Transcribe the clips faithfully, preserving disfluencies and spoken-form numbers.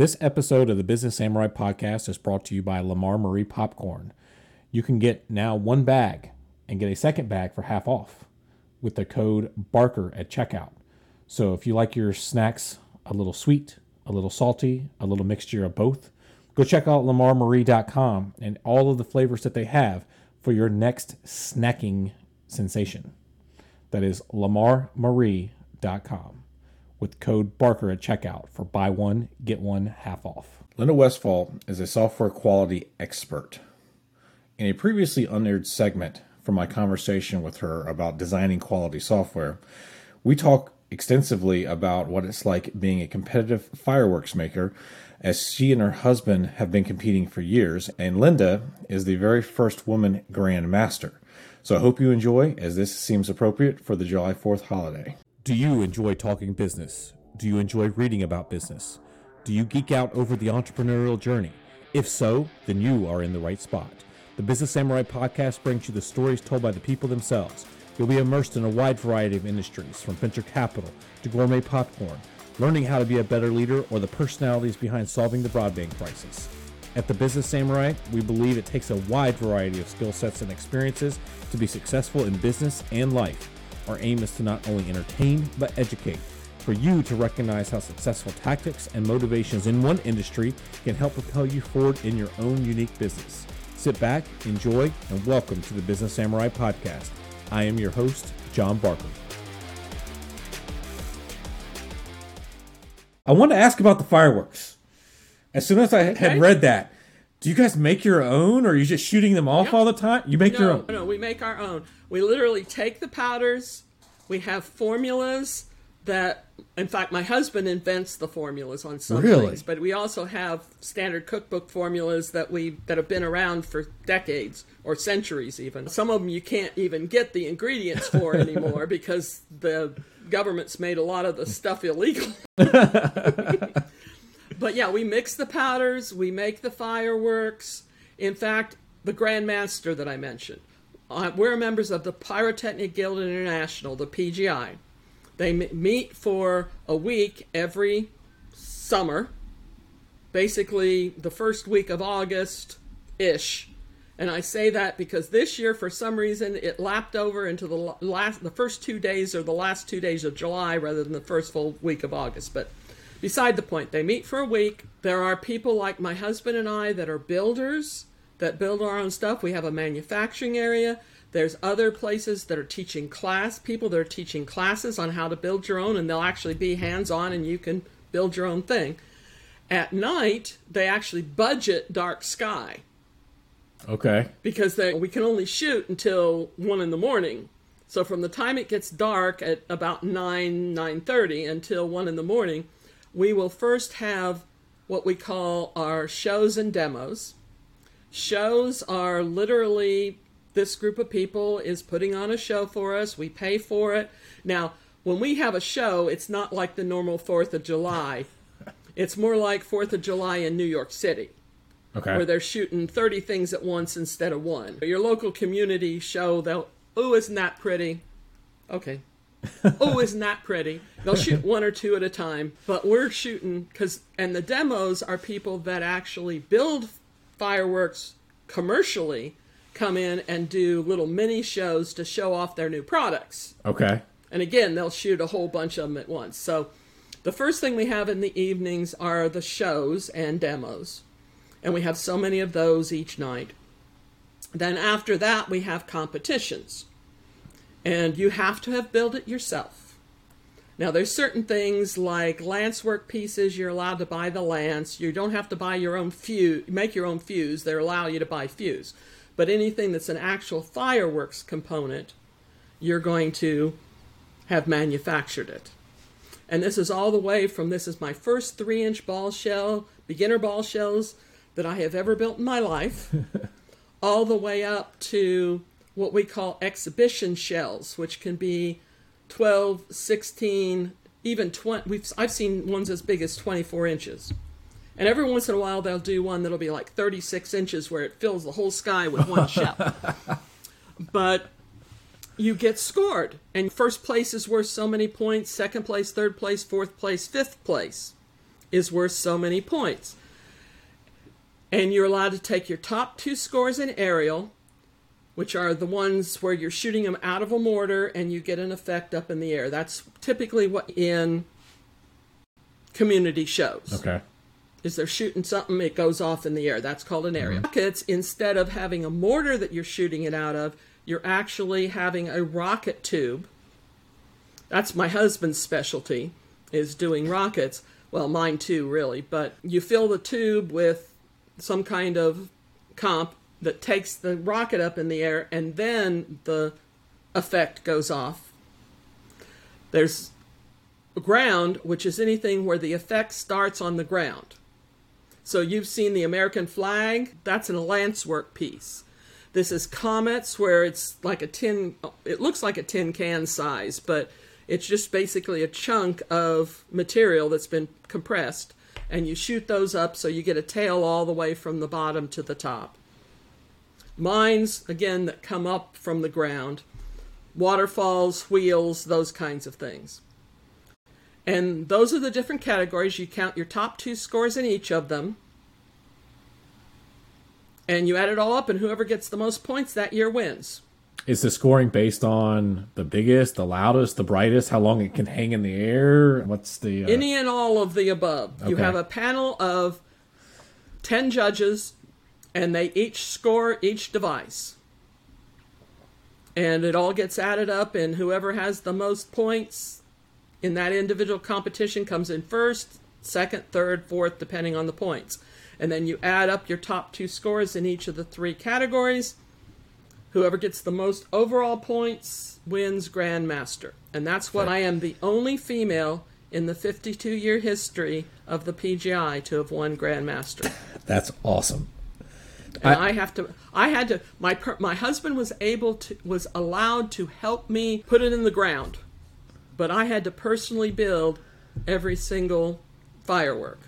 This episode of the Business Samurai Podcast is brought to you by Lammar Marie Popcorn. You can get now one bag and get a second bag for half off with the code BARKER at checkout. So if you like your snacks a little sweet, a little salty, a little mixture of both, go check out Lamar Marie dot com and all of the flavors that they have for your next snacking sensation. That is Lamar Marie dot com with code BARKER at checkout for buy one, get one half off. Linda Westfall is a software quality expert. In a previously unaired segment from my conversation with her about designing quality software, we talk extensively about what it's like being a competitive fireworks maker, as she and her husband have been competing for years, and Linda is the very first woman Grand Master. So I hope you enjoy, as this seems appropriate for the July fourth holiday. Do you enjoy talking business? Do you enjoy reading about business? Do you geek out over the entrepreneurial journey? If so, then you are in the right spot. The Business Samurai Podcast brings you the stories told by the people themselves. You'll be immersed in a wide variety of industries, from venture capital to gourmet popcorn, learning how to be a better leader, or the personalities behind solving the broadband crisis. At The Business Samurai, we believe it takes a wide variety of skill sets and experiences to be successful in business and life. Our aim is to not only entertain, but educate, for you to recognize how successful tactics and motivations in one industry can help propel you forward in your own unique business. Sit back, enjoy, and welcome to The Business Samurai Podcast. I am your host, John Barker. I want to ask about the fireworks. As soon as I okay. had read that, do you guys make your own, or are you just shooting them off yep. all the time? You make no, your own? No, we make our own. We literally take the powders. We have formulas that, in fact, my husband invents the formulas on some really? things, but we also have standard cookbook formulas that we that have been around for decades or centuries even. Some of them you can't even get the ingredients for anymore because the government's made a lot of the stuff illegal. But yeah, we mix the powders, we make the fireworks. In fact, the Grand Master that I mentioned, uh, we're members of the Pyrotechnic Guild International, the P G I. They meet for a week every summer, basically the first week of August-ish. And I say that because this year, for some reason, it lapped over into the last, the first two days or the last two days of July rather than the first full week of August. But beside the point, they meet for a week. There are people like my husband and I that are builders, that build our own stuff. We have a manufacturing area. There's other places that are teaching class, people that are teaching classes on how to build your own, and they'll actually be hands-on and you can build your own thing. At night, they actually budget dark sky. Okay. Because they, we can only shoot until one in the morning. So from the time it gets dark at about nine, nine thirty until one in the morning, we will first have what we call our shows and demos. Shows are literally... this group of people is putting on a show for us. We pay for it. Now, when we have a show, it's not like the normal fourth of July. It's more like fourth of July in New York City, okay, where they're shooting thirty things at once instead of one. Your local community show, they'll, oh, isn't that pretty? Okay. Oh, isn't that pretty? They'll shoot one or two at a time. But we're shooting, because, and the demos are people that actually build fireworks commercially, come in and do little mini shows to show off their new products. Okay. And again, they'll shoot a whole bunch of them at once. So the first thing we have in the evenings are the shows and demos. And we have so many of those each night. Then after that, we have competitions. And you have to have built it yourself. Now, there's certain things like lance work pieces. You're allowed to buy the lance. You don't have to buy your own fuse, make your own fuse. They allow you to buy fuse. But anything that's an actual fireworks component, you're going to have manufactured it. And this is all the way from, this is my first three-inch ball shell, beginner ball shells that I have ever built in my life, all the way up to what we call exhibition shells, which can be twelve, sixteen, even twenty. We've, I've seen ones as big as twenty-four inches. And every once in a while, they'll do one that'll be like thirty-six inches where it fills the whole sky with one shell. But you get scored. And first place is worth so many points, second place, third place, fourth place, fifth place. is worth so many points. And you're allowed to take your top two scores in aerial, which are the ones where you're shooting them out of a mortar and you get an effect up in the air. That's typically what in community shows. Okay. Is they're shooting something, it goes off in the air. That's called an aerial. Mm-hmm. Instead of having a mortar that you're shooting it out of, you're actually having a rocket tube. That's my husband's specialty, is doing rockets. Well, mine too, really. But you fill the tube with some kind of comp that takes the rocket up in the air, and then the effect goes off. There's ground, which is anything where the effect starts on the ground. So you've seen the American flag. That's in a lance work piece. This is comets, where it's like a tin, it looks like a tin can size, but it's just basically a chunk of material that's been compressed, and you shoot those up so you get a tail all the way from the bottom to the top. Mines, again, that come up from the ground, waterfalls, wheels, those kinds of things. And those are the different categories. You count your top two scores in each of them, and you add it all up, and whoever gets the most points that year wins. Is the scoring based on the biggest, the loudest, the brightest, how long it can hang in the air? What's the... Uh... Any and all of the above. Okay. You have a panel of ten judges, and they each score each device. And it all gets added up, and whoever has the most points in that individual competition comes in first, second, third, fourth, depending on the points. And then you add up your top two scores in each of the three categories. Whoever gets the most overall points wins Grand Master. And that's what okay. I am the only female in the fifty-two-year history of the P G I to have won Grand Master. That's awesome. And I, I have to, I had to, my my husband was able to, was allowed to help me put it in the ground. But I had to personally build every single firework.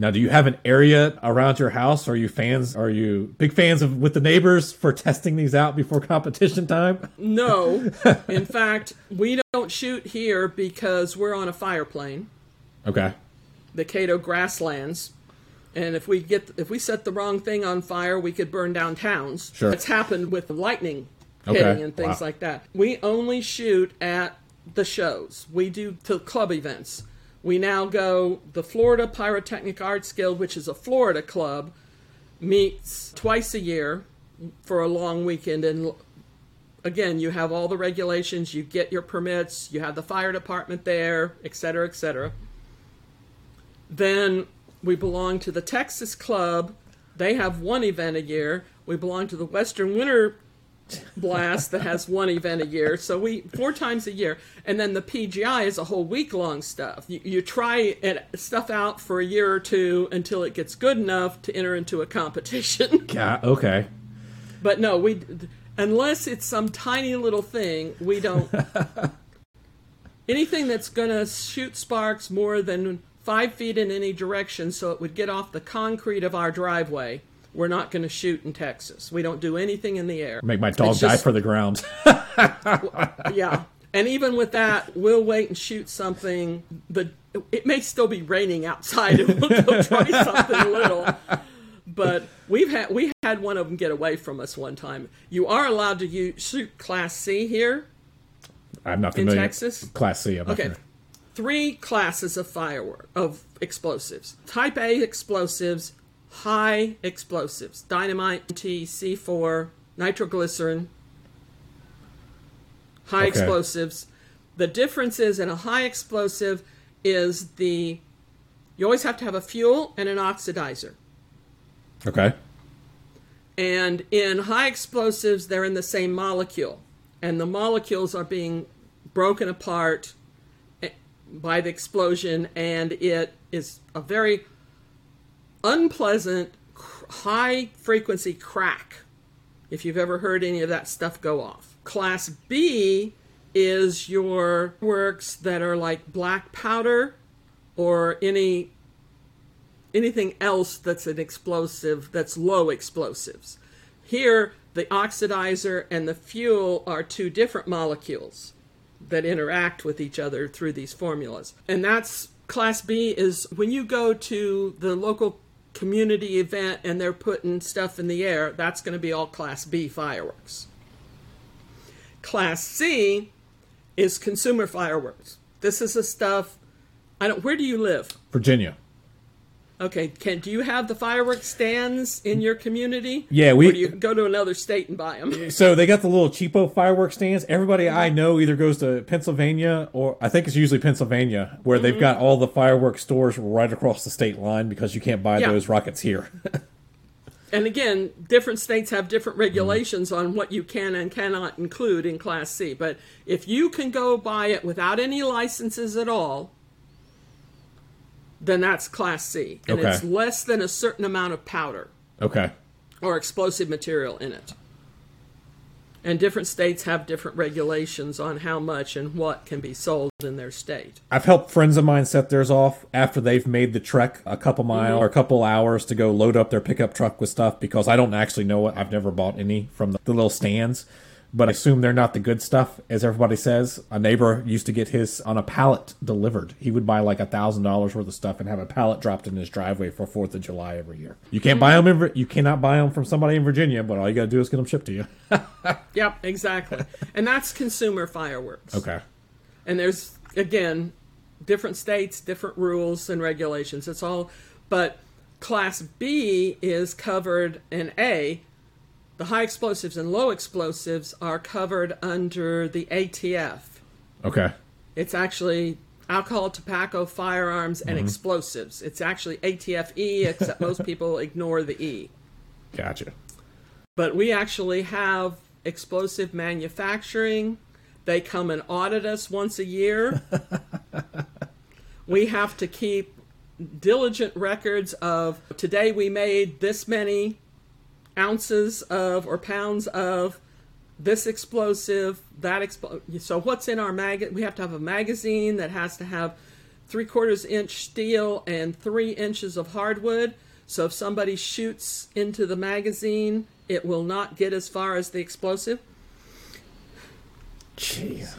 Now, do you have an area around your house? Are you fans? Are you big fans of with the neighbors for testing these out before competition time? No. In fact, we don't shoot here because we're on a fire plane. Okay. The Cato Grasslands. And if we get if we set the wrong thing on fire, we could burn down towns. Sure. It's happened with lightning hitting okay. and things wow. like that. We only shoot at the shows. We do to club events. We now go, the Florida Pyrotechnic Arts Guild, which is a Florida club, meets twice a year for a long weekend. And again, you have all the regulations, you get your permits, you have the fire department there, et cetera, et cetera. Then we belong to the Texas club. They have one event a year. We belong to the Western Winter Blast that has one event a year, so we four times a year. And then the P G I is a whole week long stuff. You, you try it, stuff out for a year or two until it gets good enough to enter into a competition. Yeah, okay. But no, we unless it's some tiny little thing, we don't. Anything that's going to shoot sparks more than five feet in any direction, so it would get off the concrete of our driveway. We're not going to shoot in Texas. We don't do anything in the air. Make my dog just die for the ground. Yeah. And even with that, we'll wait and shoot something. The, it may still be raining outside, and we'll go try something little. But we've had, we had one of them get away from us one time. You are allowed to use, shoot Class C here. I'm not familiar. In Texas? Class C, I'm not okay. Sure. Three classes of firework, of explosives. Type A explosives. High explosives, dynamite, T C four, nitroglycerin, high okay. explosives. The difference is in a high explosive is the, you always have to have a fuel and an oxidizer. Okay. And in high explosives, they're in the same molecule. And the molecules are being broken apart by the explosion, and it is a very unpleasant, high-frequency crack, if you've ever heard any of that stuff go off. Class B is your works that are like black powder or any anything else that's an explosive, that's low explosives. Here, the oxidizer and the fuel are two different molecules that interact with each other through these formulas. And that's Class B is when you go to the local community event and they're putting stuff in the air, that's going to be all Class B fireworks. Class C is consumer fireworks. This is the stuff, I don't, where do you live? Virginia. Okay, Ken, do you have the fireworks stands in your community? Yeah, we. Or do you go to another state and buy them? So they got the little cheapo fireworks stands. Everybody mm-hmm. I know either goes to Pennsylvania, or I think it's usually Pennsylvania, where mm-hmm. they've got all the fireworks stores right across the state line because you can't buy yeah. those rockets here. And again, different states have different regulations mm-hmm. on what you can and cannot include in Class C. But if you can go buy it without any licenses at all, then that's Class C. And okay. it's less than a certain amount of powder. Okay. Or explosive material in it. And different states have different regulations on how much and what can be sold in their state. I've helped friends of mine set theirs off after they've made the trek a couple mile mm-hmm. or a couple hours to go load up their pickup truck with stuff, because I don't actually know it. I've never bought any from the little stands. But I assume they're not the good stuff, as everybody says. A neighbor used to get his on a pallet delivered. He would buy like a thousand dollars worth of stuff and have a pallet dropped in his driveway for fourth of July every year. You can't buy them in, you cannot buy them from somebody in Virginia, but all you got to do is get them shipped to you. Yep, exactly. And that's consumer fireworks. Okay. And there's, again, different states, different rules and regulations. It's all, but Class B is covered in A. The high explosives and low explosives are covered under the A T F. Okay. It's actually alcohol, tobacco, firearms, and mm-hmm. explosives. It's actually A T F E, except most people ignore the E. Gotcha. But we actually have explosive manufacturing. They come and audit us once a year. We have to keep diligent records of, today we made this many ounces of or pounds of this explosive, that explosive. So what's in our mag? We have to have a magazine that has to have three quarters inch steel and three inches of hardwood. So if somebody shoots into the magazine, it will not get as far as the explosive. Jeez.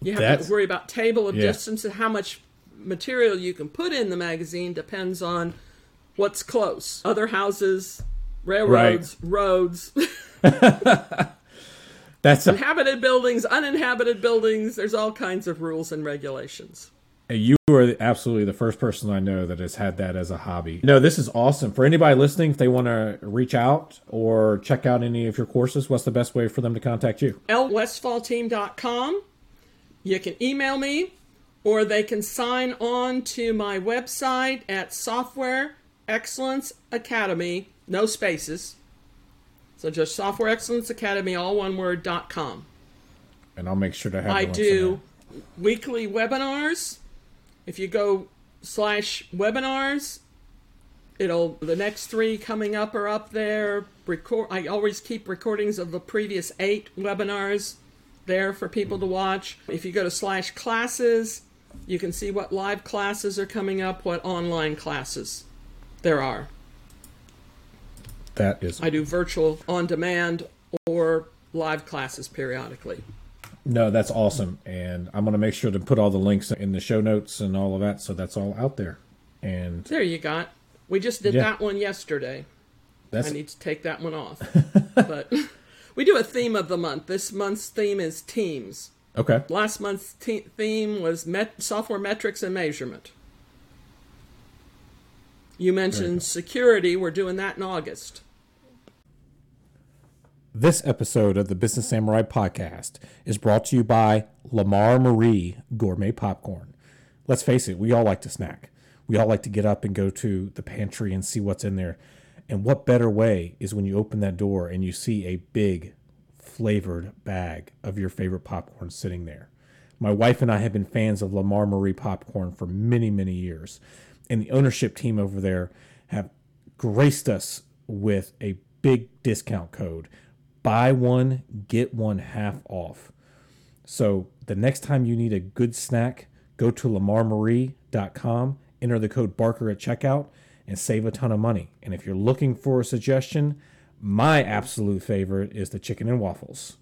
You have That's... to worry about table of yeah. distance, and how much material you can put in the magazine depends on what's close. Other houses, railroads, right. roads, that's a, inhabited buildings, uninhabited buildings. There's all kinds of rules and regulations. You are absolutely the first person I know that has had that as a hobby. No, this is awesome. For anybody listening, if they want to reach out or check out any of your courses, what's the best way for them to contact you? L westfall team dot com. You can email me, or they can sign on to my website at Software Excellence Academy. No spaces. So just Software Excellence Academy, all one word, dot com. And I'll make sure to have I do weekly webinars. If you go slash webinars, it'll the next three coming up are up there. Record. I always keep recordings of the previous eight webinars there for people to watch. If you go to slash classes, you can see what live classes are coming up, what online classes there are. That is, I do virtual on demand or live classes periodically. No, that's awesome. And I'm going to make sure to put all the links in the show notes and all of that. So that's all out there. And there you got, we just did yeah. that one yesterday. That's... I need to take that one off, but we do a theme of the month. This month's theme is teams. Okay. Last month's te- theme was met- software metrics and measurement. You mentioned security. We're doing that in August. This episode of the Business Samurai Podcast is brought to you by Lammar Marie Gourmet Popcorn. Let's face it, we all like to snack. We all like to get up and go to the pantry and see what's in there. And what better way is when you open that door and you see a big flavored bag of your favorite popcorn sitting there. My wife and I have been fans of Lammar Marie Popcorn for many, many years. And the ownership team over there have graced us with a big discount code. Buy one, get one half off. So the next time you need a good snack, go to Lammar Marie dot com, enter the code Barker at checkout, and save a ton of money. And if you're looking for a suggestion, my absolute favorite is the chicken and waffles.